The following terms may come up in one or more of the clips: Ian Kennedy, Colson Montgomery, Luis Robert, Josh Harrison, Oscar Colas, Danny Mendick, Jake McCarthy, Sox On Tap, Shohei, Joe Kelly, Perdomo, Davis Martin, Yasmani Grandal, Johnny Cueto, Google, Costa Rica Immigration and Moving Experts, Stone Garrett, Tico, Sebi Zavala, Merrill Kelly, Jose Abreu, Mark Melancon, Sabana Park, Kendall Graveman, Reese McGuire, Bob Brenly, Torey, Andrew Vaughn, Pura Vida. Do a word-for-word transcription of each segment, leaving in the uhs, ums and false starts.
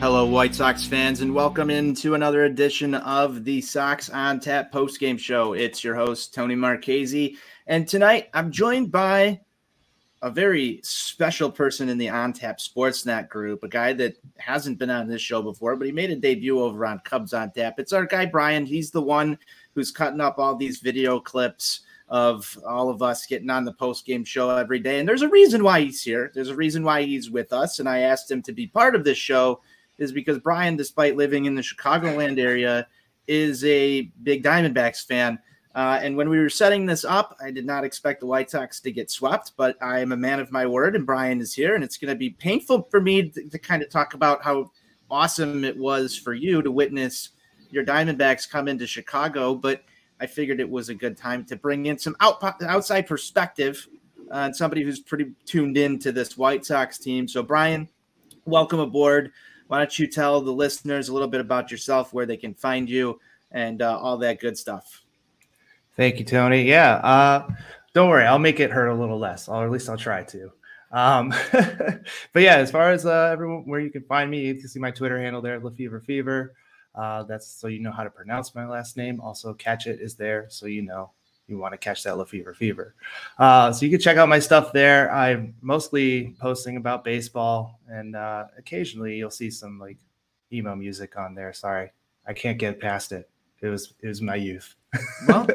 Hello, White Sox fans, and welcome into another edition of the Sox On Tap postgame show. It's your host, Tony Marchese, and tonight I'm joined by a very special person in the ONTAPSportsnet group, a guy that hasn't been on this show before, but he made a debut over on Cubs On Tap. It's our guy, Brian. He's the one who's cutting up all these video clips of all of us getting on the postgame show every day, and there's a reason why he's here. There's a reason why he's with us, and I asked him to be part of this show is because Brian, despite living in the Chicagoland area, is a big Diamondbacks fan. Uh, and when we were setting this up, I did not expect the White Sox to get swept, but I am a man of my word, and Brian is here, and it's going to be painful for me to, to kind of talk about how awesome it was for you to witness your Diamondbacks come into Chicago, but I figured it was a good time to bring in some out, outside perspective uh, and somebody who's pretty tuned in to this White Sox team. So, Brian, welcome aboard. Why don't you tell the listeners a little bit about yourself, where they can find you, and uh, all that good stuff. Thank you, Tony. Yeah, uh, don't worry. I'll make it hurt a little less, or at least I'll try to. Um, but, yeah, as far as uh, everyone, where you can find me, you can see my Twitter handle there, LaFeverFever. Uh, that's so you know how to pronounce my last name. Also, Catch It is there, so you know you want to catch that LaFeverFever. Uh, so you can check out my stuff there. I'm mostly posting about baseball, and uh, occasionally you'll see some like emo music on there. Sorry, I can't get past it. It was it was my youth. Well,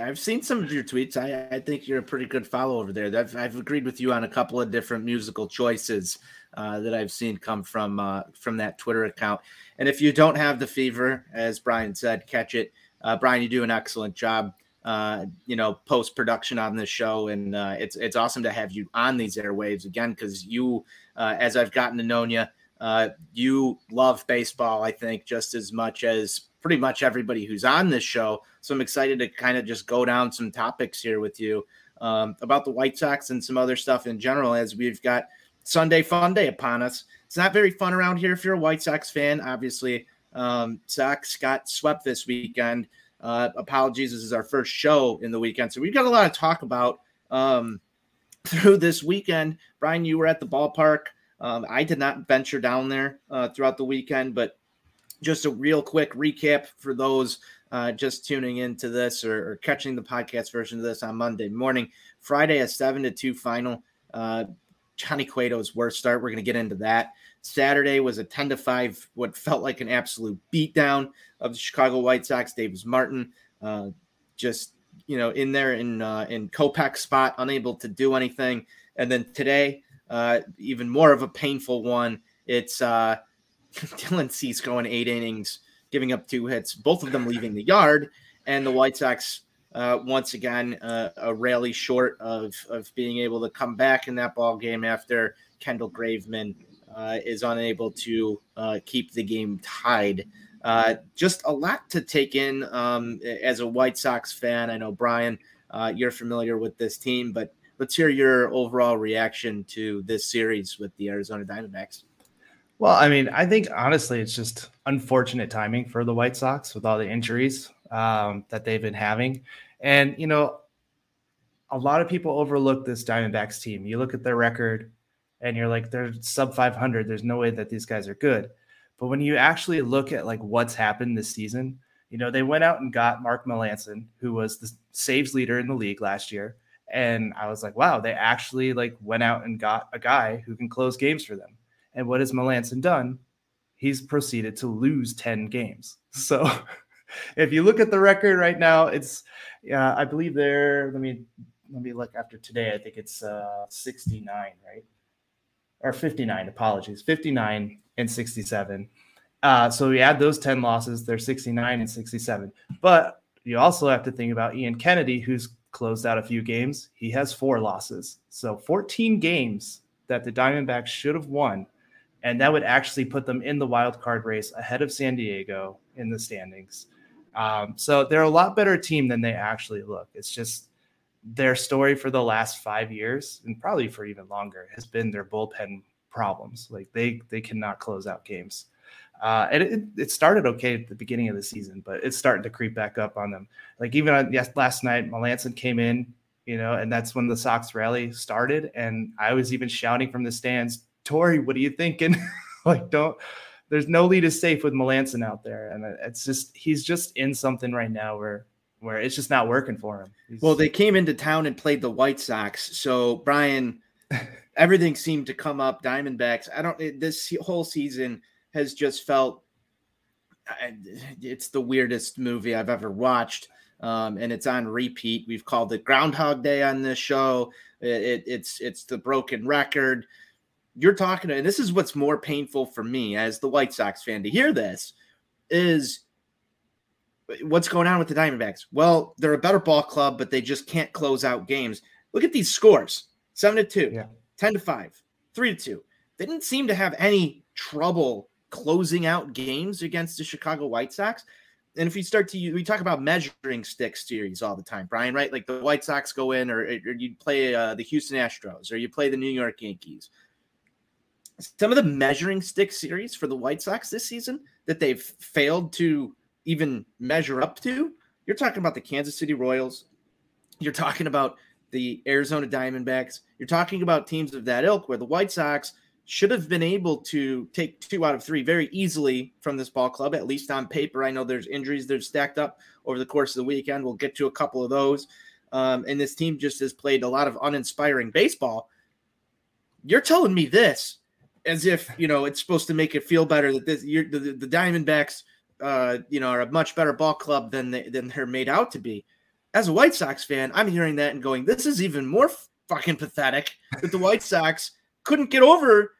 I've seen some of your tweets. I, I think you're a pretty good follow over there. I've, I've agreed with you on a couple of different musical choices uh, that I've seen come from uh, from that Twitter account. And if you don't have the fever, as Brian said, catch it. Uh, Brian, you do an excellent job. Uh, you know, post production on this show, and uh, it's it's awesome to have you on these airwaves again because you, uh, as I've gotten to know you, uh, you love baseball. I think just as much as pretty much everybody who's on this show. So I'm excited to kind of just go down some topics here with you um, about the White Sox and some other stuff in general, as we've got Sunday Fun Day upon us. It's not very fun around here if you're a White Sox fan. Obviously, um, Sox got swept this weekend. Uh, apologies. This is our first show in the weekend. So we've got a lot to talk about um, through this weekend. Brian, you were at the ballpark. Um, I did not venture down there uh, throughout the weekend, but just a real quick recap for those uh, just tuning into this or, or catching the podcast version of this on Monday morning. Friday, a seven to two final. Uh, Johnny Cueto's worst start. We're going to get into that. Saturday was a ten to five, what felt like an absolute beatdown of the Chicago White Sox. Davis Martin uh, just, you know, in there in, uh, in Kopech's spot, unable to do anything. And then today, uh, even more of a painful one. It's uh, – Dylan Cease going eight innings, giving up two hits, both of them leaving the yard, and the White Sox uh, once again uh, a rally short of of being able to come back in that ball game after Kendall Graveman uh, is unable to uh, keep the game tied. Uh, just a lot to take in um, as a White Sox fan. I know Brian, uh, you're familiar with this team, but let's hear your overall reaction to this series with the Arizona Diamondbacks. Well, I mean, I think, honestly, it's just unfortunate timing for the White Sox with all the injuries um, that they've been having. And, you know, a lot of people overlook this Diamondbacks team. You look at their record and you're like, they're sub five hundred. There's no way that these guys are good. But when you actually look at, like, what's happened this season, you know, they went out and got Mark Melancon, who was the saves leader in the league last year. And I was like, wow, they actually, like, went out and got a guy who can close games for them. And what has Melancon done? He's proceeded to lose ten games. So if you look at the record right now, it's, uh, I believe they're, let me, let me look after today. I think it's uh, sixty-nine, right? or fifty-nine, apologies, fifty-nine and sixty-seven. Uh, so we add those ten losses, they're sixty-nine and sixty-seven. But you also have to think about Ian Kennedy, who's closed out a few games. He has four losses. So fourteen games that the Diamondbacks should have won, and that would actually put them in the wild card race ahead of San Diego in the standings. Um, so they're a lot better team than they actually look. It's just their story for the last five years, and probably for even longer, has been their bullpen problems. Like they they cannot close out games. Uh, and it, it started okay at the beginning of the season, but it's starting to creep back up on them. Like even on, yes, last night, Melancon came in, you know, and that's when the Sox rally started. And I was even shouting from the stands, Torey, what are you thinking? Like, don't, there's no lead is safe with Melancon out there. And it's just, he's just in something right now where, where it's just not working for him. He's, well, they came into town and played the White Sox. So Brian, everything seemed to come up. Diamondbacks. I don't, it, this whole season has just felt, it's the weirdest movie I've ever watched. Um, and it's on repeat. We've called it Groundhog Day on this show. It, it, it's, it's the broken record you're talking to. And this is what's more painful for me as the White Sox fan to hear this is what's going on with the Diamondbacks. Well, they're a better ball club, but they just can't close out games. Look at these scores. Seven to two, yeah. ten to five, three to two. They didn't seem to have any trouble closing out games against the Chicago White Sox. And if we start to, we talk about measuring stick series all the time, Brian, right? Like the White Sox go in, or, or you play uh, the Houston Astros, or you play the New York Yankees. Some of the measuring stick series for the White Sox this season that they've failed to even measure up to, you're talking about the Kansas City Royals. You're talking about the Arizona Diamondbacks. You're talking about teams of that ilk where the White Sox should have been able to take two out of three very easily from this ball club, at least on paper. I know there's injuries that have stacked up over the course of the weekend. We'll get to a couple of those. Um, and this team just has played a lot of uninspiring baseball. You're telling me this as if, you know, it's supposed to make it feel better that this you're, the, the Diamondbacks, uh, you know, are a much better ball club than they, than they're made out to be. As a White Sox fan, I'm hearing that and going, this is even more fucking pathetic that the White Sox couldn't get over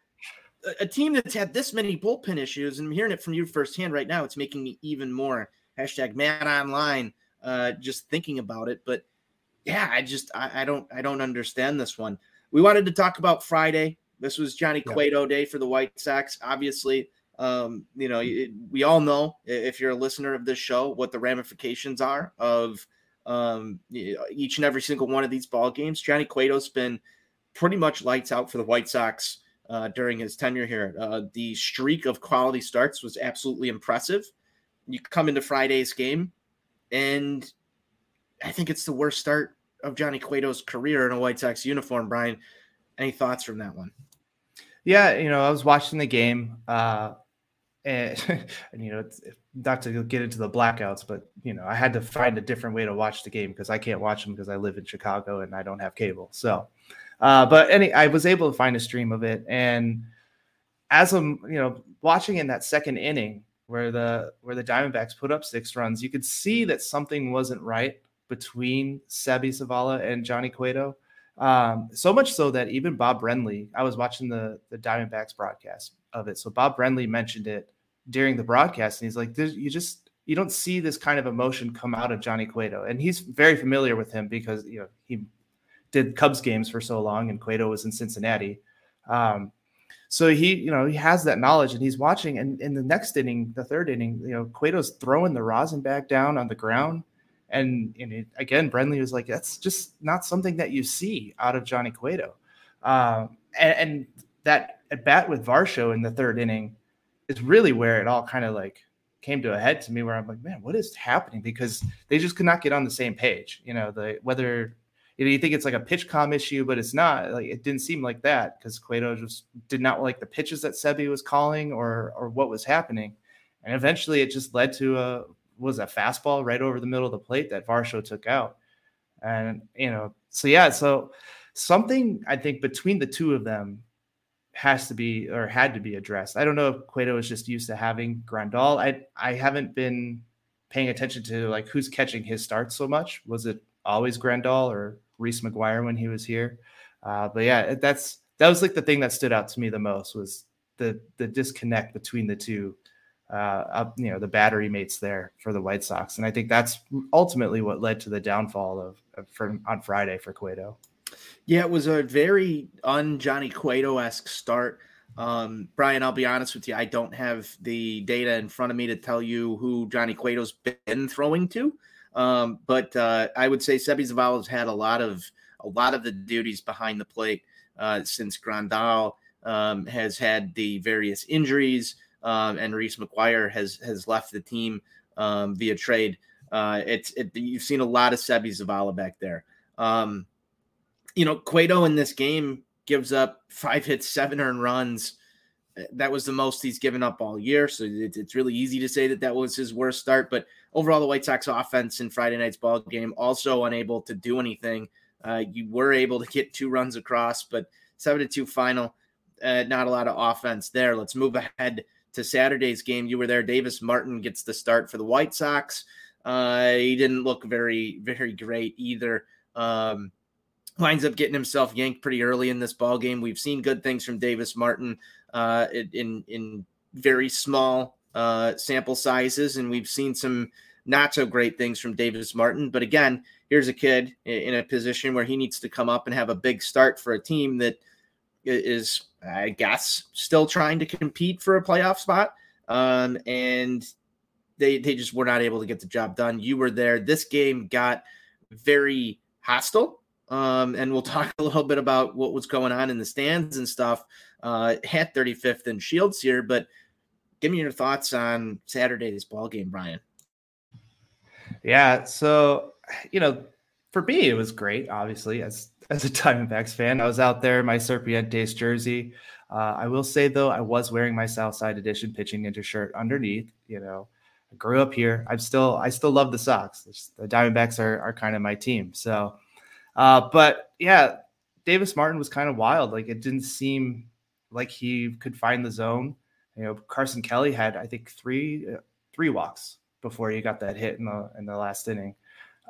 a team that's had this many bullpen issues, and I'm hearing it from you firsthand right now. It's making me even more hashtag mad online uh, just thinking about it. But yeah, I just I, I don't I don't understand this one. We wanted to talk about Friday. This was Johnny Cueto yeah. day for the White Sox. Obviously, um, you know it, we all know if you're a listener of this show what the ramifications are of um, each and every single one of these ball games. Johnny Cueto's been pretty much lights out for the White Sox. Uh, during his tenure here, uh, the streak of quality starts was absolutely impressive. You come into Friday's game, and I think it's the worst start of Johnny Cueto's career in a White Sox uniform. Brian, any thoughts from that one? Yeah, you know, I was watching the game, uh, and, and you know, it's, not to get into the blackouts, but you know, I had to find a different way to watch the game because I can't watch them because I live in Chicago and I don't have cable. So. Uh, but any, I was able to find a stream of it, and as I'm, you know, watching in that second inning where the where the Diamondbacks put up six runs, you could see that something wasn't right between Sebi Zavala and Johnny Cueto. Um, so much so that even Bob Brenly, I was watching the the Diamondbacks broadcast of it, so Bob Brenly mentioned it during the broadcast, and he's like, "You just you don't see this kind of emotion come out of Johnny Cueto," and he's very familiar with him because you know he. did Cubs games for so long, and Cueto was in Cincinnati. Um, so he, you know, he has that knowledge, and he's watching. And in the next inning, the third inning, you know, Cueto's throwing the rosin bag down on the ground. And, and it, again, Brenly was like, that's just not something that you see out of Johnny Cueto. Um, and, and that at bat with Varsho in the third inning is really where it all kind of like came to a head to me, where I'm like, man, what is happening? Because they just could not get on the same page. You know, the whether. You think it's like a pitch comm issue, but it's not. Like it didn't seem like that because Cueto just did not like the pitches that Sebi was calling or or what was happening, and eventually it just led to a was a fastball right over the middle of the plate that Varsho took out, and you know so yeah so something I think between the two of them has to be or had to be addressed. I don't know if Cueto is just used to having Grandal. I I haven't been paying attention to like who's catching his starts so much. Was it always Grandal or Reese McGuire when he was here? Uh, but yeah, that's that was like the thing that stood out to me the most, was the the disconnect between the two, uh, up, you know, the battery mates there for the White Sox. And I think that's ultimately what led to the downfall of, of from on Friday for Cueto. Yeah, it was a very un-Johnny Cueto-esque start. Um, Brian, I'll be honest with you. I don't have the data in front of me to tell you who Johnny Cueto's been throwing to. Um, but uh, I would say Sebi Zavala's had a lot of a lot of the duties behind the plate uh, since Grandal um, has had the various injuries, um, and Reese McGuire has has left the team um, via trade. Uh, it's it, you've seen a lot of Sebi Zavala back there. Um, you know, Cueto in this game gives up five hits, seven earned runs. That was the most he's given up all year. So it, it's really easy to say that that was his worst start. But overall, the White Sox offense in Friday night's ball game also unable to do anything. Uh, you were able to get two runs across, but seven to two final, uh, not a lot of offense there. Let's move ahead to Saturday's game. You were there. Davis Martin gets the start for the White Sox. Uh, he didn't look very, very great either. Um, winds up getting himself yanked pretty early in this ball game. We've seen good things from Davis Martin uh, in in very small uh, sample sizes, and we've seen some not so great things from Davis Martin. But again, here's a kid in a position where he needs to come up and have a big start for a team that is, I guess, still trying to compete for a playoff spot. Um, and they they just were not able to get the job done. You were there. This game got very hostile. Um, and we'll talk a little bit about what was going on in the stands and stuff uh, at thirty-fifth and Shields here. But give me your thoughts on Saturday's ball game, Brian. Yeah, so, you know, for me, it was great, obviously, as as a Diamondbacks fan. I was out there in my Serpientes jersey. Uh, I will say, though, I was wearing my Southside Edition pitching ninja shirt underneath. You know, I grew up here. I'm still, I still love the Sox. It's, the Diamondbacks are, are kind of my team, so... Uh, but yeah, Davis Martin was kind of wild. Like, it didn't seem like he could find the zone. You know, Carson Kelly had, I think, three, uh, three walks before he got that hit in the, in the last inning.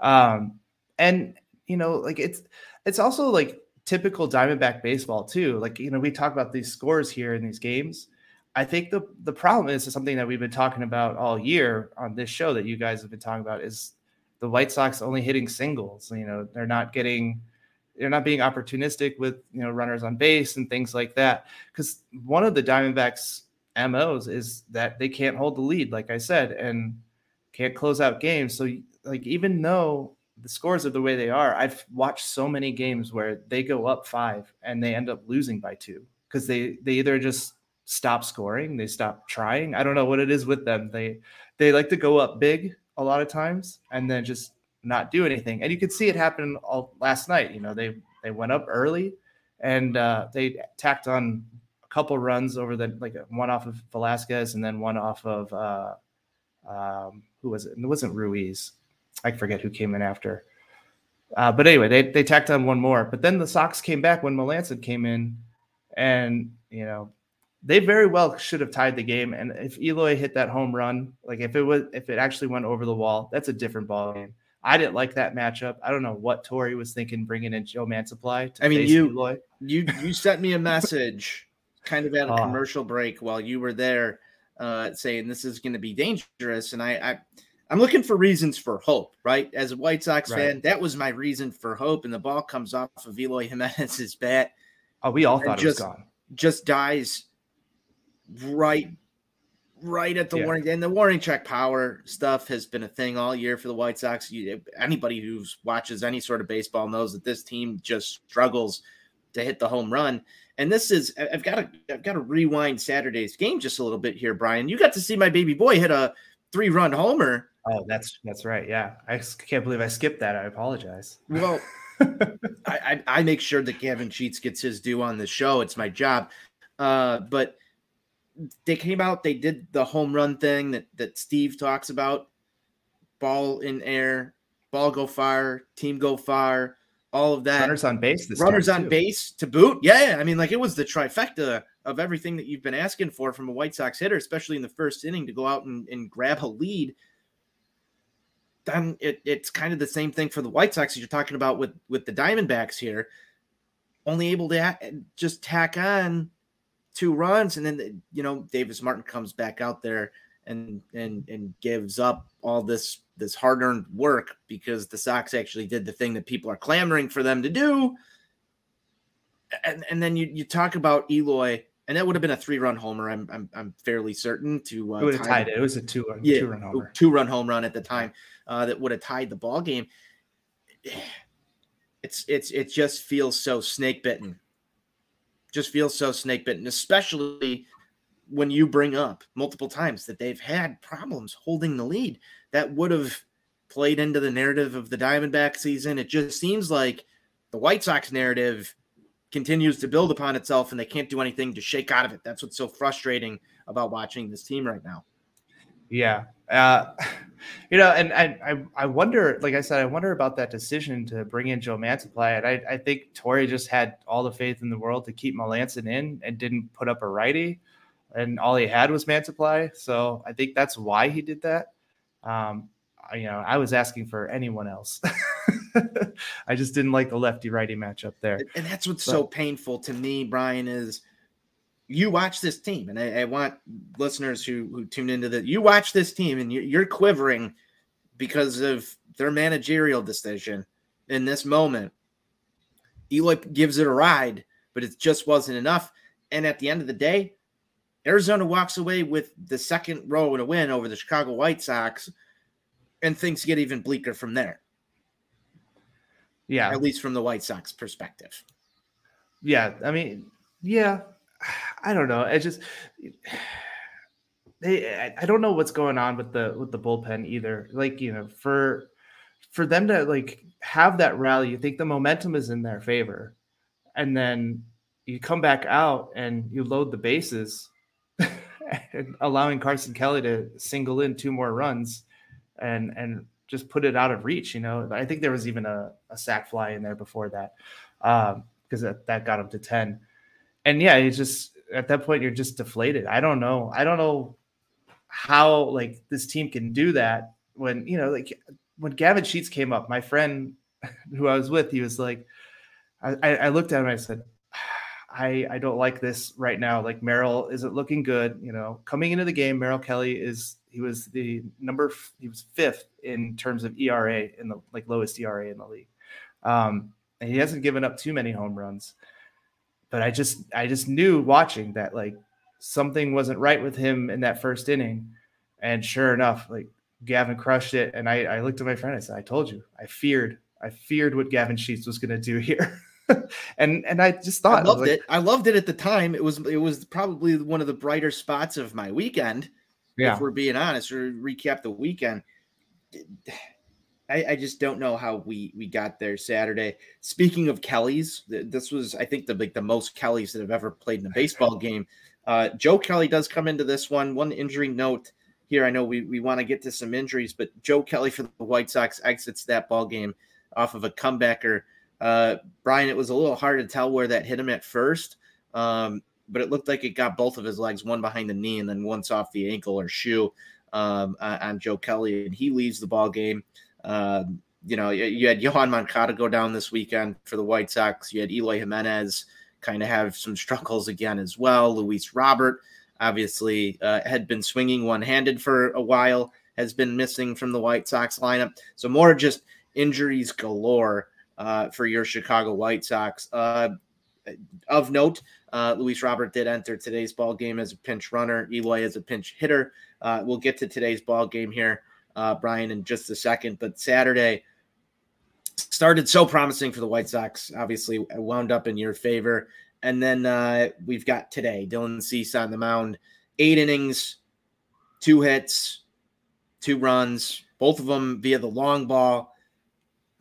Um, and you know, like it's, it's also like typical Diamondback baseball too. Like, you know, we talk about these scores here in these games. I think the, the problem is something that we've been talking about all year on this show that you guys have been talking about is, the White Sox only hitting singles. You know, they're not getting, they're not being opportunistic with, you know, runners on base and things like that. Because one of the Diamondbacks' M Os is that they can't hold the lead, like I said, and can't close out games. So, like, even though the scores are the way they are, I've watched so many games where they go up five and they end up losing by two because they they either just stop scoring, they stop trying. I don't know what it is with them. They they like to go up big a lot of times and then just not do anything. And you could see it happen all last night. You know, they, they went up early and uh, they tacked on a couple runs over the, like one off of Velasquez and then one off of, uh, um, who was it? It wasn't Ruiz. I forget who came in after. Uh, but anyway, they, they tacked on one more, but then the Sox came back when Melancon came in and, you know, they very well should have tied the game. And if Eloy hit that home run, like if it was, if it actually went over the wall, that's a different ball game. I didn't like that matchup. I don't know what Torey was thinking, bringing in Joe Mancipli. To I mean, you, Eloy. you, you sent me a message kind of at a oh. commercial break while you were there uh, saying this is going to be dangerous. And I, I, I'm looking for reasons for hope, right? As a White Sox right. fan, that was my reason for hope. And the ball comes off of Eloy Jimenez's bat. Oh, we all thought it just, was gone. Just dies. Right, right at the yeah. warning, and the warning track power stuff has been a thing all year for the White Sox. You, anybody who watches any sort of baseball knows that this team just struggles to hit the home run. And this is, I've got to, I've got to rewind Saturday's game just a little bit here, Brian. You got to see my baby boy hit a three-run homer. Oh, that's that's right. Yeah, I can't believe I skipped that. I apologize. Well, I, I I make sure that Gavin Sheets gets his due on the show. It's my job, uh, but. They came out, they did the home run thing that, that Steve talks about, ball in air, ball go far, team go far, all of that. Runners on base this time. Runners on base to boot. Yeah, I mean, like it was the trifecta of everything that you've been asking for from a White Sox hitter, especially in the first inning, to go out and, and grab a lead. Then it, it's kind of the same thing for the White Sox as you're talking about with, with the Diamondbacks here. only able to ha- just tack on two runs. And then, you know, Davis Martin comes back out there and, and, and gives up all this, this hard earned work because the Sox actually did the thing that people are clamoring for them to do. And, and then you, you talk about Eloy, and that would have been a three run homer. I'm, I'm, I'm fairly certain to uh, it would have tied it. It was a two run, yeah, two run homer, two run home run at the time uh, that would have tied the ball game. It's, it's, it just feels so snake bitten, just feels so snake bitten, especially when you bring up multiple times that they've had problems holding the lead. That would have played into the narrative of the Diamondback season. It just seems like the White Sox narrative continues to build upon itself, and they can't do anything to shake out of it. That's what's so frustrating about watching this team right now. Yeah. Uh, you know, and I, I wonder, like I said, I wonder about that decision to bring in Joe Mancipli. And I, I think Torey just had all the faith in the world to keep Melancon in and didn't put up a righty. And all he had was Mancipli. So I think that's why he did that. Um, you know, I was asking for anyone else. I just didn't like the lefty-righty matchup there. And that's what's but. so painful to me, Brian, is you watch this team, and I, I want listeners who, who tuned into that, you watch this team, and you, you're quivering because of their managerial decision in this moment. Eloy gives it a ride, but it just wasn't enough. And at the end of the day, Arizona walks away with the second row in a win over the Chicago White Sox, and things get even bleaker from there. Yeah. At least from the White Sox perspective. Yeah. I mean, yeah, I don't know. I just, they, I don't know what's going on with the, with the bullpen either. Like, you know, for, for them to like have that rally, you think the momentum is in their favor. And then you come back out and you load the bases and allowing Carson Kelly to single in two more runs and, and, just put it out of reach. You know, I think there was even a, a sack fly in there before that because um, that, that got him to ten. And yeah, it's just at that point, you're just deflated. I don't know. I don't know how like this team can do that when, you know, like when Gavin Sheets came up, my friend who I was with, he was like, I, I looked at him and I said, I, I don't like this right now. Like Merrill isn't looking good. You know, coming into the game, Merrill Kelly is, he was the number, he was fifth in terms of E R A in the like lowest E R A in the league. Um, and he hasn't given up too many home runs, but I just, I just knew watching that, like something wasn't right with him in that first inning. And sure enough, like Gavin crushed it. And I, I looked at my friend, I said, I told you, I feared, I feared what Gavin Sheets was going to do here. and and I just thought I loved like, it. I loved it at the time. It was it was probably one of the brighter spots of my weekend. Yeah. If we're being honest, or recap the weekend. I, I just don't know how we we got there Saturday. Speaking of Kellys, this was I think the like the most Kellys that have ever played in a baseball game. Uh, Joe Kelly does come into this one. One injury note here. I know we we want to get to some injuries, but Joe Kelly for the White Sox exits that ball game off of a comebacker. Uh, Brian, it was a little hard to tell where that hit him at first, um, but it looked like it got both of his legs, one behind the knee and then once off the ankle or shoe um, on Joe Kelly, and he leaves the ball game. Uh, you know, you had Yoán Moncada go down this weekend for the White Sox. You had Eloy Jimenez kind of have some struggles again as well. Luis Robert obviously uh, had been swinging one-handed for a while, has been missing from the White Sox lineup. So more just injuries galore. Uh, for your Chicago White Sox. Uh, of note, uh, Luis Robert did enter today's ball game as a pinch runner. Eloy as a pinch hitter. Uh, we'll get to today's ball game here, uh, Brian, in just a second. But Saturday started so promising for the White Sox. Obviously, wound up in your favor. And then uh, we've got today, Dylan Cease on the mound. Eight innings, two hits, two runs, both of them via the long ball.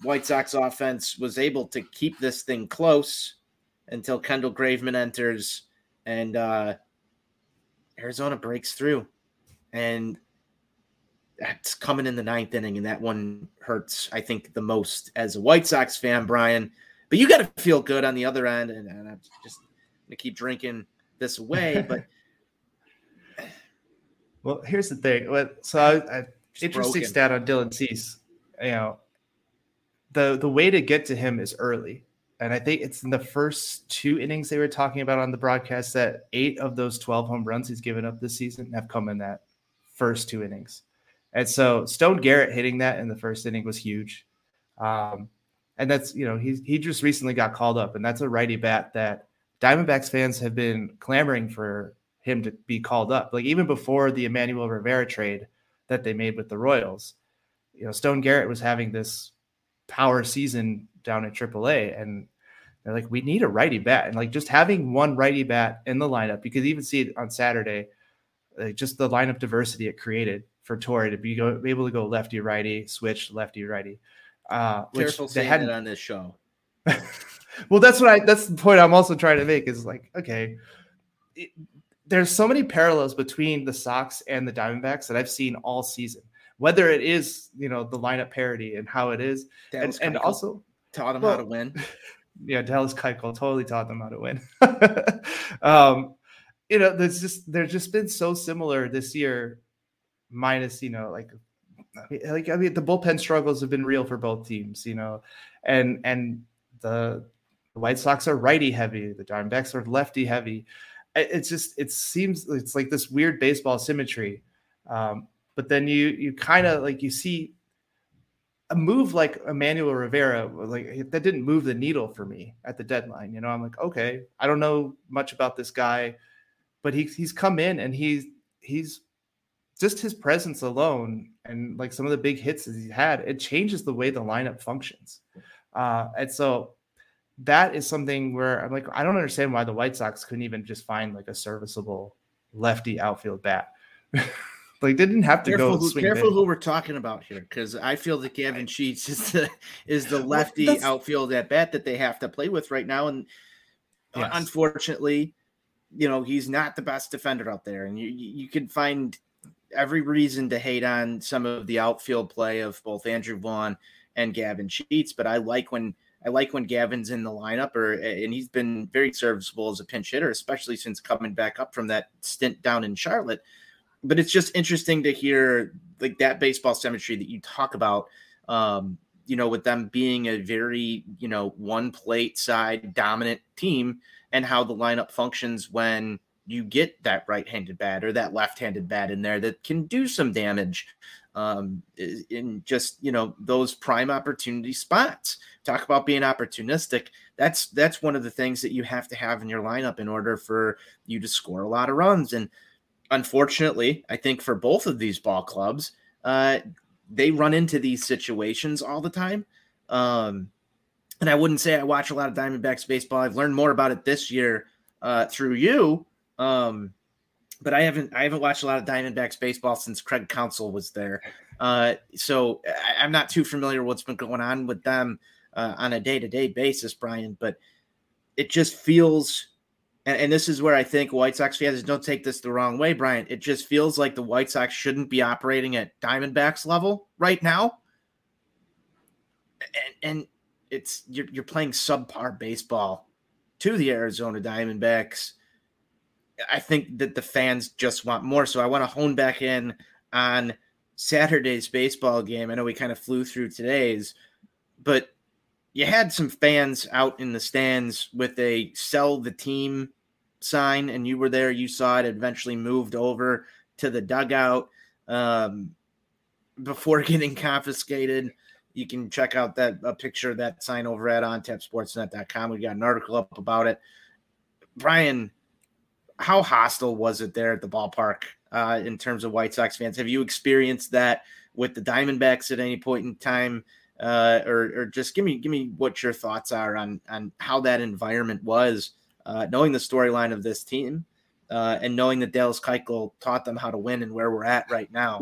White Sox offense was able to keep this thing close until Kendall Graveman enters and uh, Arizona breaks through. And that's coming in the ninth inning, and that one hurts, I think, the most as a White Sox fan, Brian. But you got to feel good on the other end, and, and I'm just going to keep drinking this away. But well, here's the thing. So I, I interesting broken. Stat on Dylan Cease, you know, The the way to get to him is early. and I think it's in the first two innings they were talking about on the broadcast that eight of those twelve home runs he's given up this season have come in that first two innings. And so Stone Garrett hitting that in the first inning was huge. Um, and that's, you know, he, he just recently got called up, and that's a righty bat that Diamondbacks fans have been clamoring for him to be called up. Like even before the Emmanuel Rivera trade that they made with the Royals, you know, Stone Garrett was having this power season down in triple A, and they're like, we need a righty bat. And like just having one righty bat in the lineup, you could even see it on Saturday, like just the lineup diversity it created for Torey to be, go, be able to go lefty, righty, switch, lefty, righty. Uh, Careful saying that on this show. Well, that's what I, that's the point I'm also trying to make is like, okay, it, there's so many parallels between the Sox and the Diamondbacks that I've seen all season, whether it is, you know, the lineup parity and how it is. Dallas and, and also taught them well, how to win. Yeah. Dallas Keuchel totally taught them how to win. um, you know, there's just, there's just been so similar this year minus, you know, like, like, I mean, the bullpen struggles have been real for both teams, you know, and, and the, the White Sox are righty heavy. The Diamondbacks are lefty heavy. It's just, it seems it's like this weird baseball symmetry. Um, but then you, you kind of like, you see a move like Emmanuel Rivera, like that didn't move the needle for me at the deadline. You know, I'm like, okay, I don't know much about this guy, but he, he's come in and he's, he's just his presence alone. And like some of the big hits that he's had, it changes the way the lineup functions. Uh, and so, that is something where I'm like, I don't understand why the White Sox couldn't even just find like a serviceable lefty outfield bat. Like they didn't have to careful go who, swing careful big. Who we're talking about here, because I feel that Gavin Sheets is the is the lefty well, outfield at bat that they have to play with right now. And yes. Unfortunately, you know, he's not the best defender out there. And you you can find every reason to hate on some of the outfield play of both Andrew Vaughn and Gavin Sheets, but I like when I like when Gavin's in the lineup, or and he's been very serviceable as a pinch hitter, especially since coming back up from that stint down in Charlotte. But it's just interesting to hear like that baseball symmetry that you talk about, um, you know, with them being a very, you know, one plate side dominant team and how the lineup functions when you get that right-handed bat or that left-handed bat in there that can do some damage. Um, in just, you know, those prime opportunity spots. Talk about being opportunistic. That's, that's one of the things that you have to have in your lineup in order for you to score a lot of runs. And unfortunately, I think for both of these ball clubs, uh, they run into these situations all the time. Um, and I wouldn't say I watch a lot of Diamondbacks baseball. I've learned more about it this year, uh, through you. Um, But I haven't I haven't watched a lot of Diamondbacks baseball since Craig Counsell was there. Uh, so I, I'm not too familiar with what's been going on with them uh, on a day-to-day basis, Brian. But it just feels – and this is where I think White Sox fans don't take this the wrong way, Brian. It just feels like the White Sox shouldn't be operating at Diamondbacks level right now. And, and it's you're, you're playing subpar baseball to the Arizona Diamondbacks. I think that the fans just want more. So I want to hone back in on Saturday's baseball game. I know we kind of flew through today's, but you had some fans out in the stands with a sell the team sign, and you were there. You saw it eventually moved over to the dugout um, before getting confiscated. You can check out that a picture of that sign over at on tap sports net dot com. We got an article up about it. Brian, how hostile was it there at the ballpark uh, in terms of White Sox fans? Have you experienced that with the Diamondbacks at any point in time? Uh, or, or just give me, give me what your thoughts are on, on how that environment was, uh, knowing the storyline of this team uh, and knowing that Dallas Keuchel taught them how to win and where we're at right now.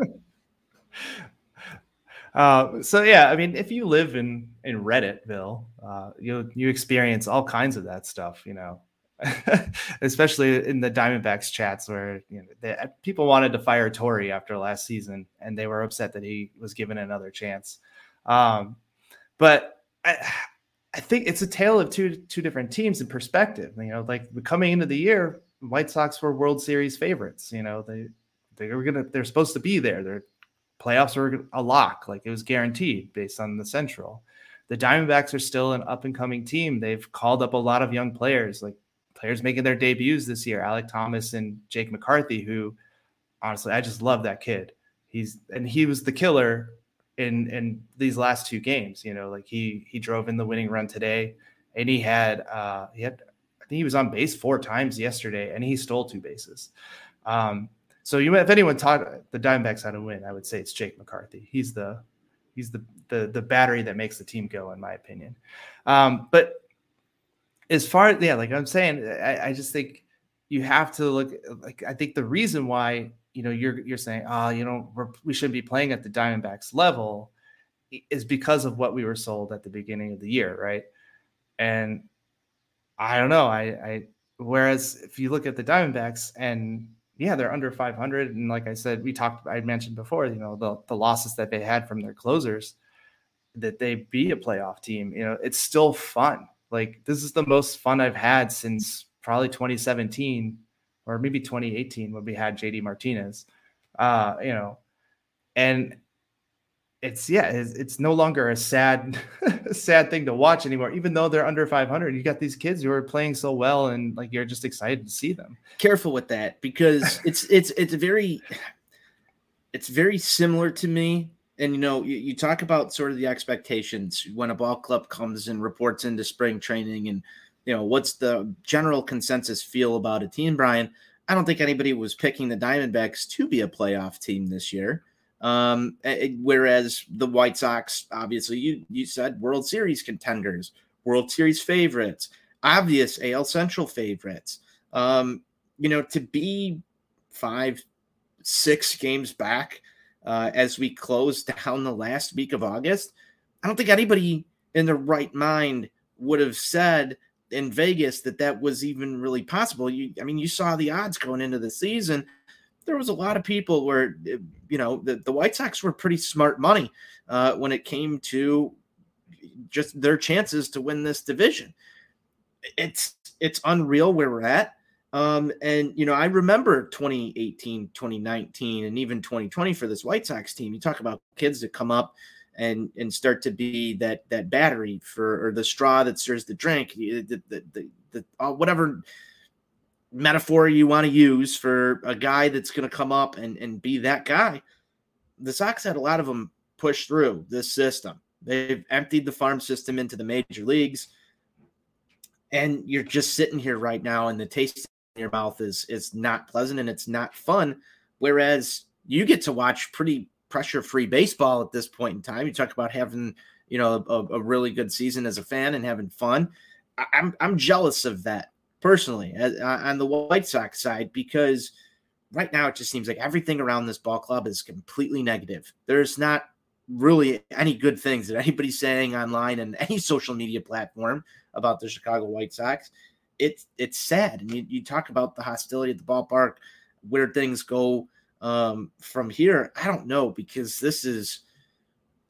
Uh, so, yeah, I mean, if you live in, in Redditville, uh, you, you experience all kinds of that stuff, you know, especially in the Diamondbacks chats where you know, they, people wanted to fire Torey after last season and they were upset that he was given another chance. Um, but I, I think it's a tale of two, two different teams in perspective, you know, like coming into the year, White Sox were World Series favorites. You know, they, they were going to, they're supposed to be there. Their playoffs were a lock. Like it was guaranteed based on the Central. the Diamondbacks are still an up-and-coming team. They've called up a lot of young players, like players making their debuts this year, Alek Thomas and Jake McCarthy, who, honestly, I just love that kid. He's and he was the killer in in these last two games. You know, like he he drove in the winning run today, and he had uh, he had I think he was on base four times yesterday, and he stole two bases. Um, so you, if anyone taught the Diamondbacks how to win, I would say it's Jake McCarthy. He's the he's the the the battery that makes the team go, in my opinion. Um, but as far as yeah, like I'm saying, I, I just think you have to look. Like I think the reason why. You know, you're you're saying, oh, you know, we're, we shouldn't be playing at the Diamondbacks level is because of what we were sold at the beginning of the year, right? And I don't know. I, I whereas if you look at the Diamondbacks and, yeah, they're under five hundred. And like I said, we talked, I mentioned before, you know, the, the losses that they had from their closers, that they be a playoff team. You know, it's still fun. Like, this is the most fun I've had since probably twenty seventeen. Or maybe twenty eighteen when we had J D Martinez, uh, you know, and it's, yeah, it's, it's no longer a sad, sad thing to watch anymore. Even though they're under five hundred, you got these kids who are playing so well, and like, you're just excited to see them. Careful with that, because it's, it's, it's very, it's very similar to me. And, you know, you, you talk about sort of the expectations when a ball club comes and reports into spring training, and, you know, what's the general consensus feel about a team, Brian? I don't think anybody was picking the Diamondbacks to be a playoff team this year. Um, it, whereas the White Sox, obviously, you you said World Series contenders, World Series favorites, obvious A L Central favorites. Um, you know, to be five, six games back uh, as we close down the last week of August, I don't think anybody in their right mind would have said – in Vegas that that was even really possible. You, I mean, you saw the odds going into the season. There was a lot of people where, you know, the, the White Sox were pretty smart money uh, when it came to just their chances to win this division. It's, it's unreal where we're at. Um, and, you know, I remember twenty eighteen, twenty nineteen, and even twenty twenty for this White Sox team. You talk about kids that come up and and start to be that that battery for, or the straw that stirs the drink, the the the, the uh, whatever metaphor you want to use for a guy that's going to come up and and be that guy. The Sox had a lot of them push through this system. They've emptied the farm system into the major leagues, and you're just sitting here right now, and the taste in your mouth is is not pleasant and it's not fun. Whereas you get to watch pretty pressure-free baseball at this point in time. You talk about having, you know, a, a really good season as a fan and having fun. I, I'm I'm jealous of that personally as, uh, on the White Sox side, because right now it just seems like everything around this ball club is completely negative. There's not really any good things that anybody's saying online and any social media platform about the Chicago White Sox. It's it's sad, and you, you talk about the hostility at the ballpark, where things go. Um, from here, I don't know, because this is,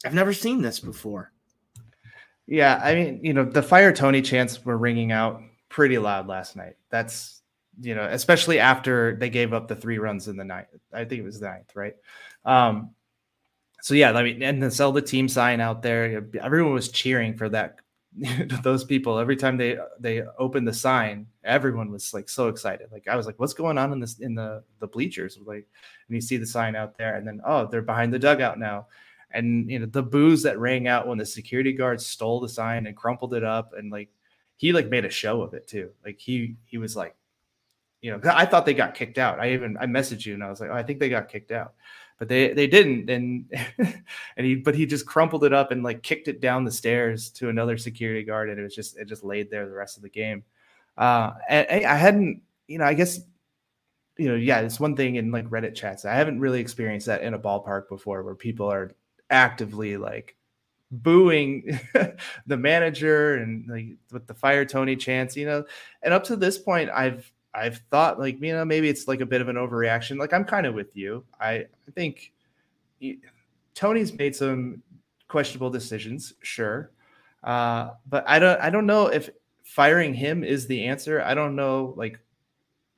I've never seen this before. Yeah. I mean, you know, the fire Tony chants were ringing out pretty loud last night. That's, you know, especially after they gave up the three runs in the ninth. I think it was the ninth. Right. Um, so yeah, I mean, and the sell the team sign out there, everyone was cheering for that. Those people, every time they, they opened the sign, everyone was like so excited. Like I was like, what's going on in this, in the, the bleachers? Like, and you see the sign out there, and then, oh, they're behind the dugout now. And, you know, the boos that rang out when the security guard stole the sign and crumpled it up. And like, he like made a show of it too. Like he, he was like, you know, I thought they got kicked out. I even, I messaged you and I was like, oh, I think they got kicked out, but they, they didn't. And, and he, but he just crumpled it up and like kicked it down the stairs to another security guard. And it was just, it just laid there the rest of the game. Uh, and, and I hadn't, you know, I guess, you know, yeah, it's one thing in like Reddit chats. I haven't really experienced that in a ballpark before, where people are actively like booing the manager and like with the fire Tony chants, you know, and up to this point, I've, I've thought like, you know, maybe it's like a bit of an overreaction. Like I'm kind of with you. I think he, Tony's made some questionable decisions. Sure. Uh, but I don't, I don't know if firing him is the answer. I don't know like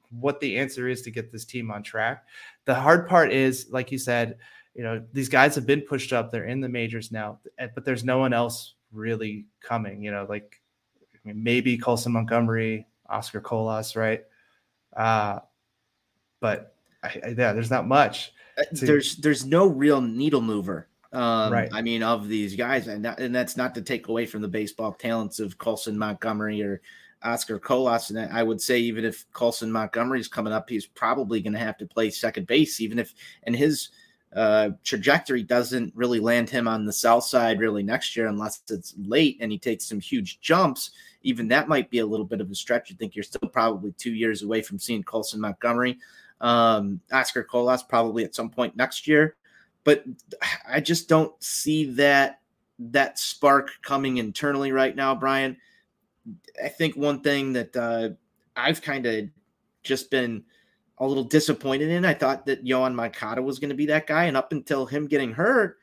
what the answer is to get this team on track. The hard part is, like you said, you know, these guys have been pushed up. They're in the majors now, but there's no one else really coming, you know, like I mean, maybe Colson Montgomery, Oscar Colas, right? Uh, but I, I, yeah, there's not much. To... There's there's no real needle mover. Um, right. I mean, of these guys, and that, and that's not to take away from the baseball talents of Colson Montgomery or Oscar Colas. And I would say even if Colson Montgomery is coming up, he's probably going to have to play second base, even if and his uh, trajectory doesn't really land him on the south side really next year unless it's late and he takes some huge jumps. Even that might be a little bit of a stretch. I think you're still probably two years away from seeing Colson Montgomery. Um, Oscar Colas probably at some point next year. But I just don't see that that spark coming internally right now, Brian. I think one thing that uh, I've kind of just been a little disappointed in, I thought that Yoán Moncada was going to be that guy. And up until him getting hurt,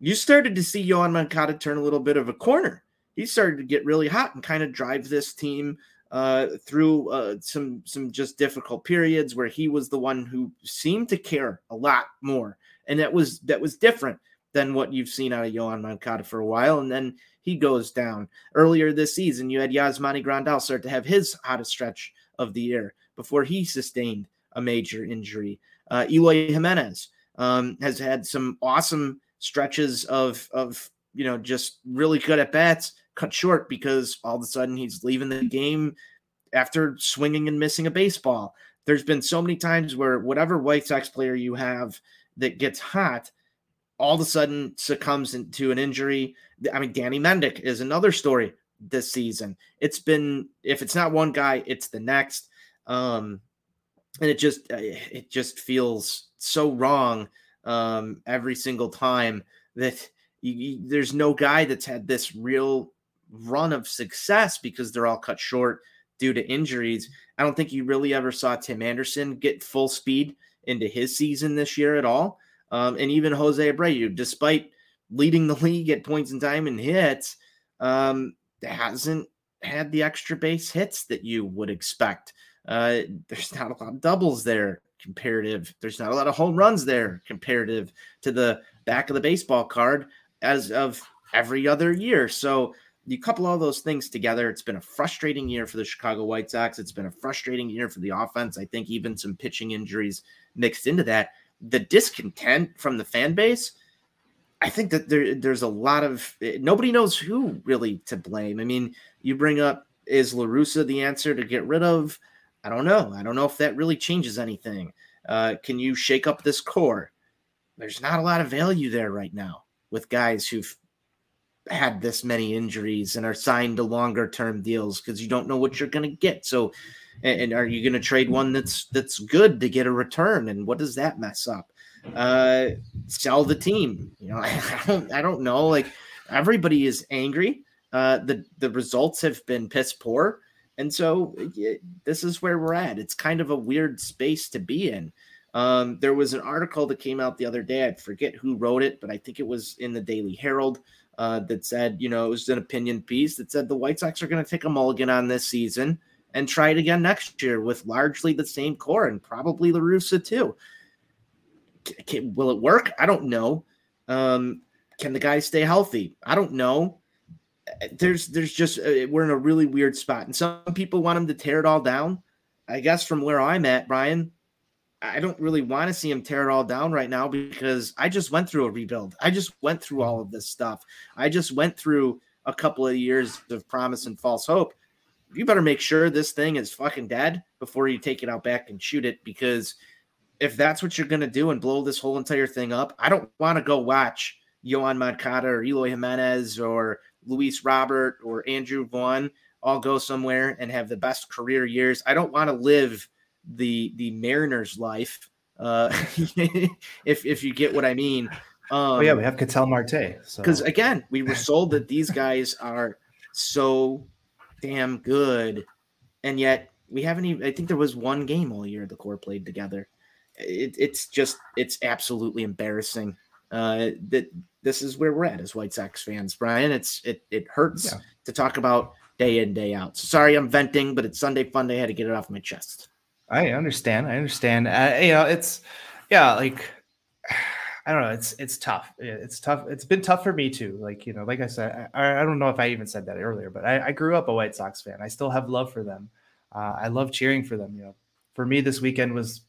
you started to see Yoán Moncada turn a little bit of a corner. He started to get really hot and kind of drive this team uh, through uh, some some just difficult periods where he was the one who seemed to care a lot more. And that was that was different than what you've seen out of Yoán Moncada for a while. And then he goes down. Earlier this season, you had Yasmani Grandal start to have his hottest stretch of the year before he sustained a major injury. Uh, Eloy Jimenez um, has had some awesome stretches of, of, you know, just really good at bats cut short because all of a sudden he's leaving the game after swinging and missing a baseball. There's been so many times where whatever White Sox player you have that gets hot, all of a sudden succumbs into an injury. I mean, Danny Mendick is another story this season. It's been, if it's not one guy, it's the next. Um, and it just, it just feels so wrong um, every single time that you, you, there's no guy that's had this real run of success because they're all cut short due to injuries. I don't think you really ever saw Tim Anderson get full speed into his season this year at all. Um, and even Jose Abreu, despite leading the league at points in time and hits, um, hasn't had the extra base hits that you would expect. Uh, there's not a lot of doubles there comparative. There's not a lot of home runs there comparative to the back of the baseball card as of every other year. So you couple all those things together, it's been a frustrating year for the Chicago White Sox. It's been a frustrating year for the offense. I think even some pitching injuries mixed into that. The discontent from the fan base, I think that there, there's a lot of – nobody knows who really to blame. I mean, you bring up, is La Russa the answer to get rid of? I don't know. I don't know if that really changes anything. Uh, can you shake up this core? There's not a lot of value there right now with guys who've – had this many injuries and are signed to longer term deals because you don't know what you're going to get. So, and, and are you going to trade one that's, that's good to get a return? And what does that mess up? Uh, sell the team. You know, I don't, I don't know. Like everybody is angry. Uh, the, the results have been piss poor. And so it, this is where we're at. It's kind of a weird space to be in. Um, there was an article that came out the other day. I forget who wrote it, but I think it was in the Daily Herald. Uh, that said, you know, it was an opinion piece that said the White Sox are going to take a mulligan on this season and try it again next year with largely the same core and probably La Russa too. C- can, will it work? I don't know. Um, can the guys stay healthy? I don't know. There's, there's just uh, we're in a really weird spot, and some people want him to tear it all down. I guess from where I'm at, Brian, I don't really want to see him tear it all down right now because I just went through a rebuild. I just went through all of this stuff. I just went through a couple of years of promise and false hope. You better make sure this thing is fucking dead before you take it out back and shoot it, because if that's what you're going to do and blow this whole entire thing up, I don't want to go watch Yoán Moncada or Eloy Jimenez or Luis Robert or Andrew Vaughn all go somewhere and have the best career years. I don't want to live the the Mariners life, uh, if if you get what I mean. Um, oh, yeah, we have Ketel Marte. Because, so. Again, we were sold that these guys are so damn good, and yet we haven't even – I think there was one game all year the core played together. It, it's just – it's absolutely embarrassing uh, that this is where we're at as White Sox fans, Brian. It's It, it hurts yeah. to talk about day in, day out. So sorry I'm venting, but it's Sunday fun day. I had to get it off my chest. I understand. I understand. Uh, you know, it's, yeah, like I don't know. It's it's tough. It's tough. It's been tough for me too. Like, you know, like I said, I, I don't know if I even said that earlier, but I, I grew up a White Sox fan. I still have love for them. Uh, I love cheering for them. You know, for me, this weekend was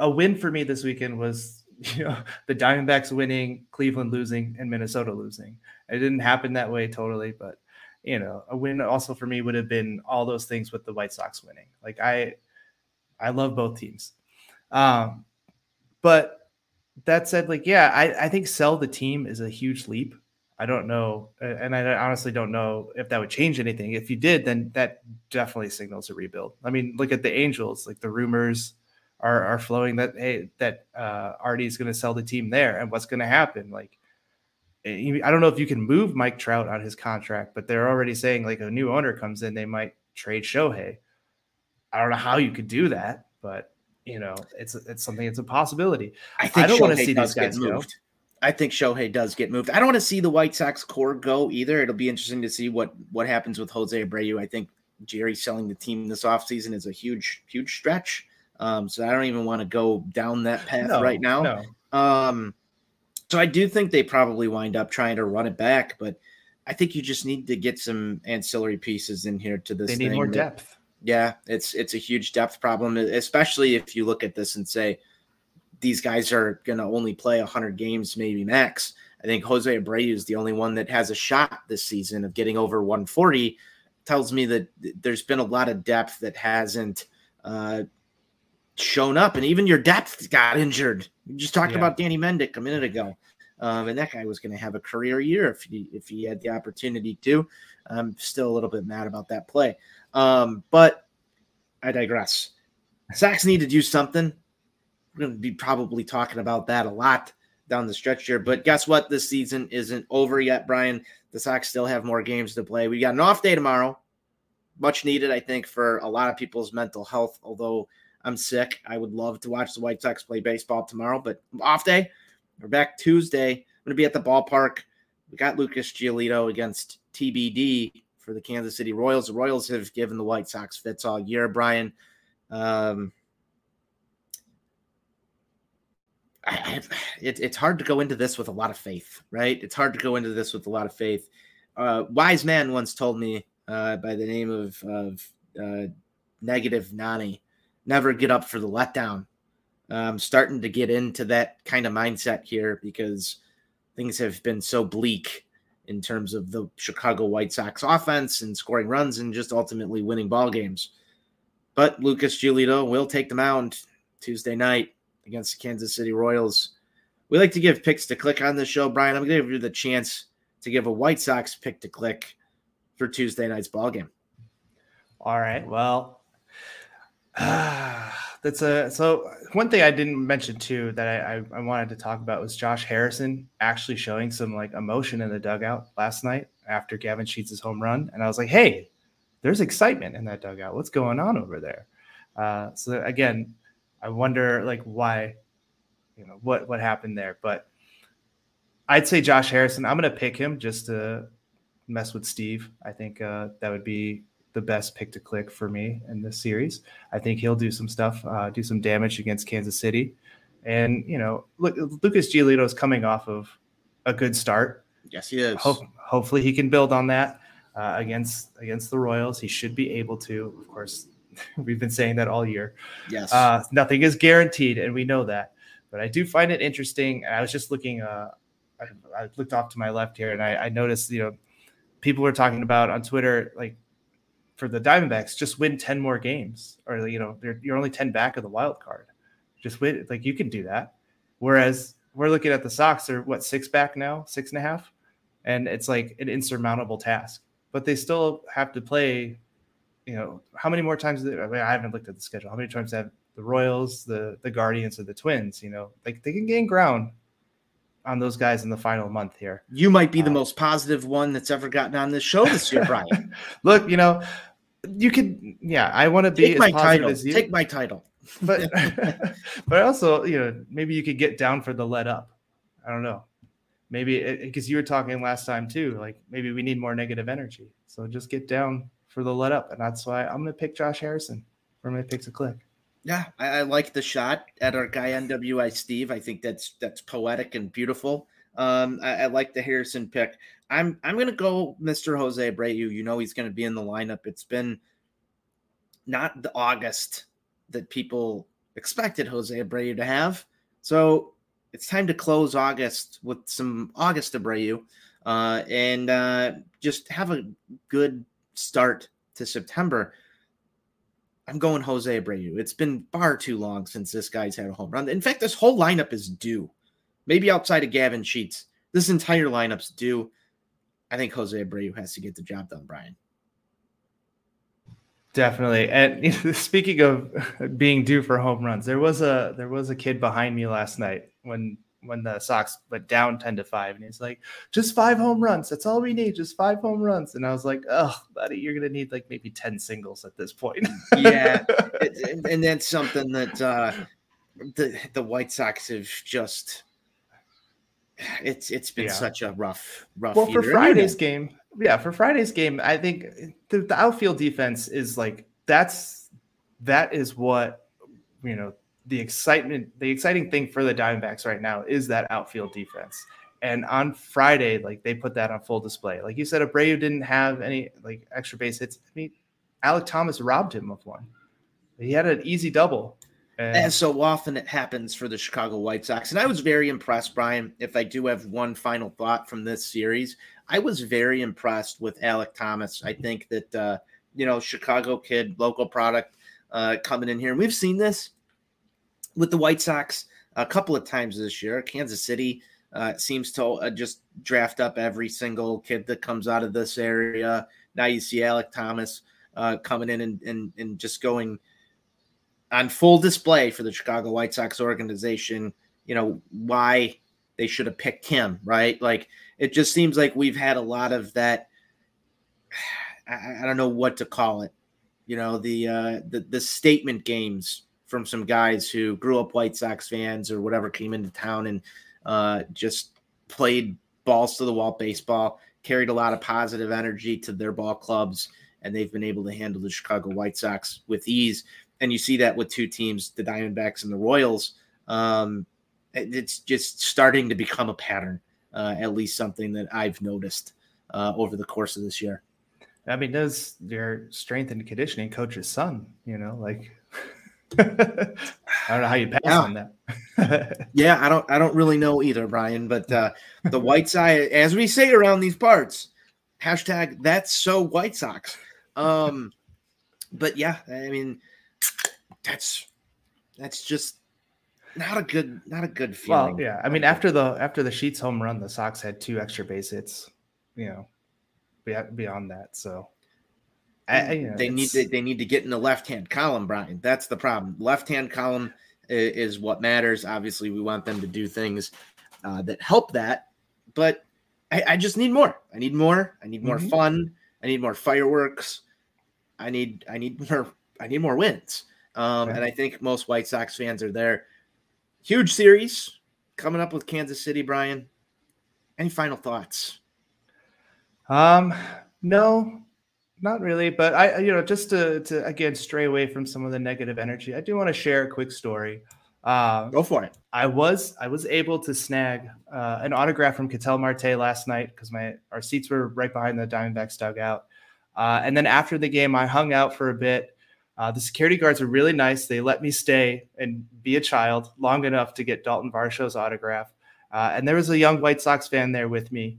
a win for me. This weekend was, you know, the Diamondbacks winning, Cleveland losing, and Minnesota losing. It didn't happen that way totally, but you know, a win also for me would have been all those things with the White Sox winning. Like I, I love both teams. Um, but that said, like, yeah, I, I think sell the team is a huge leap. I don't know. And I honestly don't know if that would change anything. If you did, then that definitely signals a rebuild. I mean, look at the Angels, like the rumors are, are flowing that, hey, that uh, Artie is going to sell the team there. And what's going to happen? Like, I don't know if you can move Mike Trout on his contract, but they're already saying like a new owner comes in, they might trade Shohei. I don't know how you could do that, but you know, it's it's something. It's a possibility. I think I don't Shohei want to see these guys moved. Go. I think Shohei does get moved. I don't want to see the White Sox core go either. It'll be interesting to see what what happens with Jose Abreu. I think Jerry selling the team this offseason is a huge huge stretch. Um, so I don't even want to go down that path no, right now. No. Um, so I do think they probably wind up trying to run it back, but I think you just need to get some ancillary pieces in here to this. They need thing more that, depth. Yeah, it's it's a huge depth problem, especially if you look at this and say these guys are going to only play one hundred games, maybe max. I think Jose Abreu is the only one that has a shot this season of getting over one forty. Tells me that there's been a lot of depth that hasn't uh, shown up, and even your depth got injured. We just talked yeah. about Danny Mendick a minute ago, um, and that guy was going to have a career year if he, if he had the opportunity to. I'm still a little bit mad about that play. Um, but I digress. Sox need to do something. We're going to be probably talking about that a lot down the stretch here. But guess what? This season isn't over yet, Brian. The Sox still have more games to play. We got an off day tomorrow. Much needed, I think, for a lot of people's mental health. Although I'm sick, I would love to watch the White Sox play baseball tomorrow. But off day, we're back Tuesday. I'm going to be at the ballpark. We got Lucas Giolito against T B D for the Kansas City Royals. The Royals have given the White Sox fits all year, Brian. Um, I, it, it's hard to go into this with a lot of faith, right? It's hard to go into this with a lot of faith. Uh, wise man once told me uh, by the name of, of uh, Negative Nani, never get up for the letdown. I'm starting to get into that kind of mindset here because things have been so bleak in terms of the Chicago White Sox offense and scoring runs and just ultimately winning ball games. But Lucas Giolito will take the mound Tuesday night against the Kansas City Royals. We like to give picks to click on this show, Brian. I'm going to give you the chance to give a White Sox pick to click for Tuesday night's ball game. All right. Well, uh, that's a, so one thing I didn't mention too, that I, I, I wanted to talk about was Josh Harrison actually showing some like emotion in the dugout last night after Gavin Sheets' home run. And I was like, hey, there's excitement in that dugout. What's going on over there? Uh, so again, I wonder like why, you know, what, what happened there, but I'd say Josh Harrison, I'm going to pick him just to mess with Steve. I think uh, that would be the best pick to click for me in this series. I think he'll do some stuff, uh, do some damage against Kansas City. And, you know, look, Lucas Giolito is coming off of a good start. Yes, he is. Ho- hopefully he can build on that uh, against against the Royals. He should be able to. Of course, we've been saying that all year. Yes. Uh, nothing is guaranteed, and we know that. But I do find it interesting. I was just looking uh, – I, I looked off to my left here, and I, I noticed, you know, people were talking about on Twitter, like, for the Diamondbacks, just win ten more games, or you know, you're, you're only ten back of the wild card. Just win, like you can do that. Whereas we're looking at the Sox, they're what six back now, six and a half, and it's like an insurmountable task. But they still have to play. You know, how many more times? They, I mean, I haven't looked at the schedule. How many times have the Royals, the the Guardians, or the Twins? You know, like they can gain ground on those guys in the final month here. You might be um, the most positive one that's ever gotten on this show this year, Brian. Look, you know. You could, yeah. I want to be as positive as you. Take my title, but but also, you know, maybe you could get down for the let up. I don't know. Maybe because you were talking last time too, like maybe we need more negative energy. So just get down for the let up, and that's why I'm going to pick Josh Harrison for my picks a click. Yeah, I, I like the shot at our guy N W I Steve. I think that's that's poetic and beautiful. Um, I, I like the Harrison pick. I'm I'm gonna go Mister Jose Abreu. You know he's gonna be in the lineup. It's been not the August that people expected Jose Abreu to have. So it's time to close August with some August Abreu uh, and uh, just have a good start to September. I'm going Jose Abreu. It's been far too long since this guy's had a home run. In fact, this whole lineup is due. Maybe outside of Gavin Sheets, this entire lineup's due. I think Jose Abreu has to get the job done, Brian. Definitely. And you know, speaking of being due for home runs, there was a there was a kid behind me last night when when the Sox went down ten to five, and he's like, just five home runs. That's all we need, just five home runs. And I was like, oh, buddy, you're going to need like maybe ten singles at this point. Yeah, it, and that's something that uh, the the White Sox have just – it's it's been yeah. such a rough, rough well, year. Well, for Friday's game – Yeah, for Friday's game, I think the, the outfield defense is like that's that is what you know the excitement, the exciting thing for the Diamondbacks right now is that outfield defense. And on Friday, like they put that on full display. Like you said, Abreu didn't have any like extra base hits. I mean, Alek Thomas robbed him of one. He had an easy double. And, and so often it happens for the Chicago White Sox. And I was very impressed, Brian, if I do have one final thought from this series, I was very impressed with Alek Thomas. I think that, uh, you know, Chicago kid, local product uh, coming in here. And we've seen this with the White Sox a couple of times this year. Kansas City uh, seems to uh, just draft up every single kid that comes out of this area. Now you see Alek Thomas uh, coming in and, and, and just going – on full display for the Chicago White Sox organization, you know, why they should have picked him, right? Like, it just seems like we've had a lot of that. I, I don't know what to call it. You know, the, uh, the, the statement games from some guys who grew up White Sox fans or whatever, came into town and uh, just played balls to the wall baseball, carried a lot of positive energy to their ball clubs, and they've been able to handle the Chicago White Sox with ease. And you see that with two teams, the Diamondbacks and the Royals. Um, it's just starting to become a pattern, uh, at least something that I've noticed uh, over the course of this year. I mean, does your strength and conditioning coach's son, you know, like, I don't know how you pass yeah. on that. yeah, I don't, I don't really know either, Brian, but uh, the White Sox, as we say around these parts, hashtag that's so White Sox. Um, but yeah, I mean, That's that's just not a good not a good feeling. Well, yeah, I mean after the after the Sheets home run, the Sox had two extra base hits. You know, beyond that, so I, you know, they need to, they need to get in the left hand column, Brian. That's the problem. Left hand column is, is what matters. Obviously, we want them to do things uh, that help that, but I, I just need more. I need more. I need more mm-hmm. fun. I need more fireworks. I need I need more I need more wins. Um, and I think most White Sox fans are there. Huge series coming up with Kansas City, Brian. Any final thoughts? Um, no, not really. But I, you know, just to, to again stray away from some of the negative energy, I do want to share a quick story. Uh, Go for it. I was I was able to snag uh, an autograph from Ketel Marte last night because my our seats were right behind the Diamondbacks dugout. Uh, and then after the game, I hung out for a bit. Uh, the security guards are really nice. They let me stay and be a child long enough to get Dalton Varsho's autograph. Uh, and there was a young White Sox fan there with me.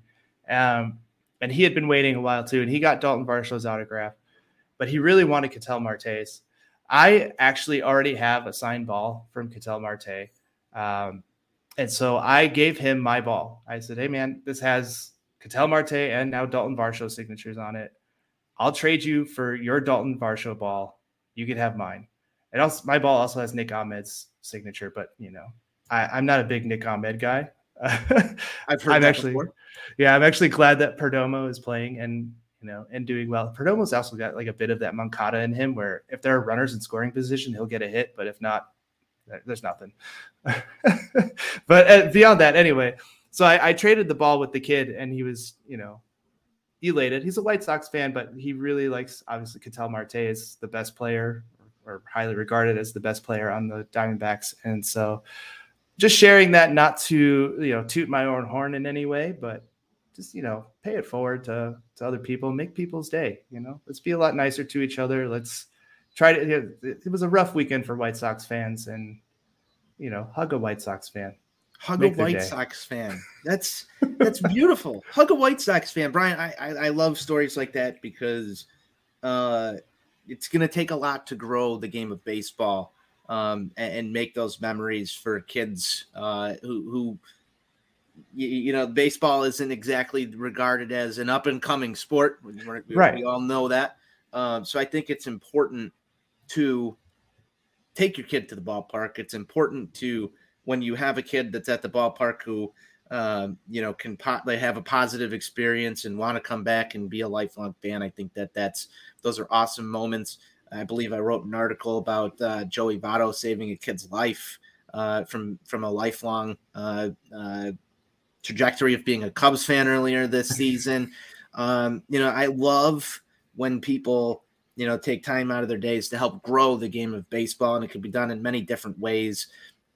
Um, and he had been waiting a while too. And he got Dalton Varsho's autograph, but he really wanted Ketel Marte's. I actually already have a signed ball from Ketel Marte. Um, and so I gave him my ball. I said, hey man, this has Ketel Marte and now Dalton Varsho signatures on it. I'll trade you for your Dalton Varsho ball. You could have mine. And also my ball also has Nick Ahmed's signature, but you know, I, I'm not a big Nick Ahmed guy. I've heard I'm that actually, before. Yeah, I'm actually glad that Perdomo is playing and, you know, and doing well. Perdomo's also got like a bit of that Moncada in him where if there are runners in scoring position, he'll get a hit. But if not, there's nothing. But beyond that, anyway, so I, I traded the ball with the kid and he was, you know, elated. He's a White Sox fan, but he really likes, obviously, Ketel Marte is the best player or highly regarded as the best player on the Diamondbacks. And so just sharing that, not to, you know, toot my own horn in any way, but just, you know, pay it forward to, to other people, make people's day, you know, let's be a lot nicer to each other. Let's try to, you know, it was a rough weekend for White Sox fans, and, you know, hug a White Sox fan. Hug Make a White day. Sox fan. That's that's beautiful. Hug a White Sox fan. Brian, I, I, I love stories like that, because uh, it's going to take a lot to grow the game of baseball um, and, and make those memories for kids uh, who, who you, you know, baseball isn't exactly regarded as an up-and-coming sport. We're, we, right. we all know that. Um, so I think it's important to take your kid to the ballpark. It's important to – when you have a kid that's at the ballpark who, um, you know, can po- they have a positive experience and want to come back and be a lifelong fan. I think that that's, those are awesome moments. I believe I wrote an article about uh, Joey Votto saving a kid's life uh, from, from a lifelong uh, uh, trajectory of being a Cubs fan earlier this season. Um, you know, I love when people, you know, take time out of their days to help grow the game of baseball, and it can be done in many different ways.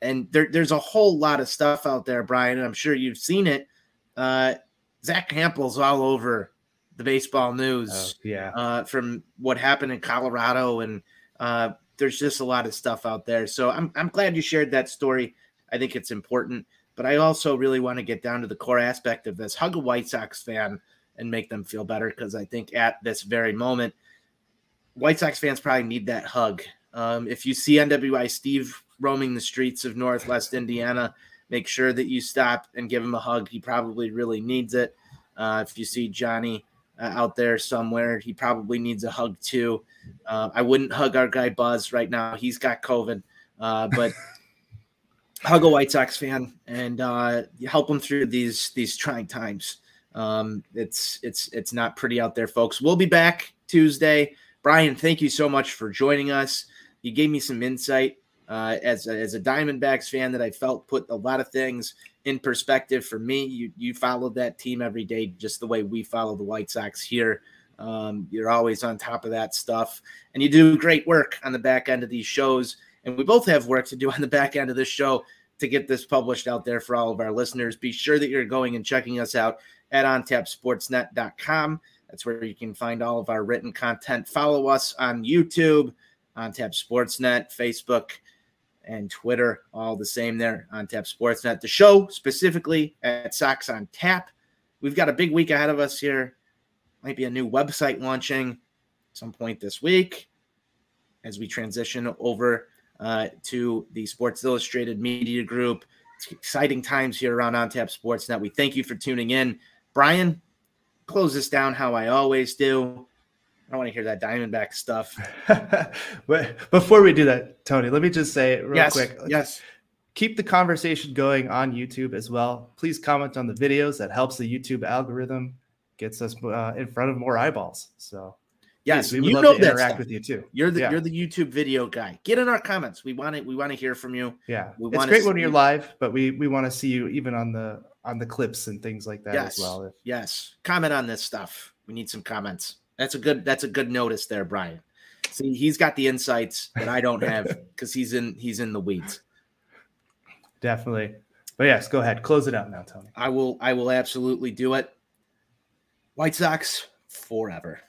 And there, there's a whole lot of stuff out there, Brian, and I'm sure you've seen it. Uh, Zach Campbell's all over the baseball news, oh, yeah. uh, from what happened in Colorado, and uh, there's just a lot of stuff out there. So I'm I'm glad you shared that story. I think it's important, but I also really want to get down to the core aspect of this. Hug a White Sox fan and make them feel better, because I think at this very moment, White Sox fans probably need that hug. Um, if you see N W I Steve roaming the streets of Northwest Indiana, make sure that you stop and give him a hug. He probably really needs it. Uh, if you see Johnny uh, out there somewhere, he probably needs a hug too. Uh, I wouldn't hug our guy Buzz right now. He's got COVID, uh, but hug a White Sox fan and uh, help him through these, these trying times. Um, it's, it's, it's not pretty out there, folks. We'll be back Tuesday. Brian, thank you so much for joining us. You gave me some insight. Uh, as, a, as a Diamondbacks fan that I felt put a lot of things in perspective for me. You you followed that team every day just the way we follow the White Sox here. Um, you're always on top of that stuff. And you do great work on the back end of these shows. And we both have work to do on the back end of this show to get this published out there for all of our listeners. Be sure that you're going and checking us out at on tap sports net dot com. That's where you can find all of our written content. Follow us on YouTube, ONTAPSportsNet, Facebook, and Twitter, all the same there, on Tap Sportsnet. The show specifically at Sox on Tap. We've got a big week ahead of us here. Might be a new website launching at some point this week as we transition over uh, to the Sports Illustrated Media Group. It's exciting times here around On Tap Sportsnet. We thank you for tuning in. Brian, close this down how I always do. I want to hear that Diamondback stuff. Before we do that, Tony, let me just say real yes, quick. Yes. Keep the conversation going on YouTube as well. Please comment on the videos. That helps the YouTube algorithm, gets us uh, in front of more eyeballs. So yes, please, we would you love know to interact with you too. You're the yeah. you're the YouTube video guy. Get in our comments. We want to we want to hear from you. Yeah. We it's great when you're you. live, but we we want to see you even on the on the clips and things like that yes. as well. If, yes. Comment on this stuff. We need some comments. That's a good, that's a good notice there, Brian. See, he's got the insights that I don't have because he's in, he's in the weeds. Definitely. But yes, go ahead. Close it out now, Tony. I will, I will absolutely do it. White Sox forever.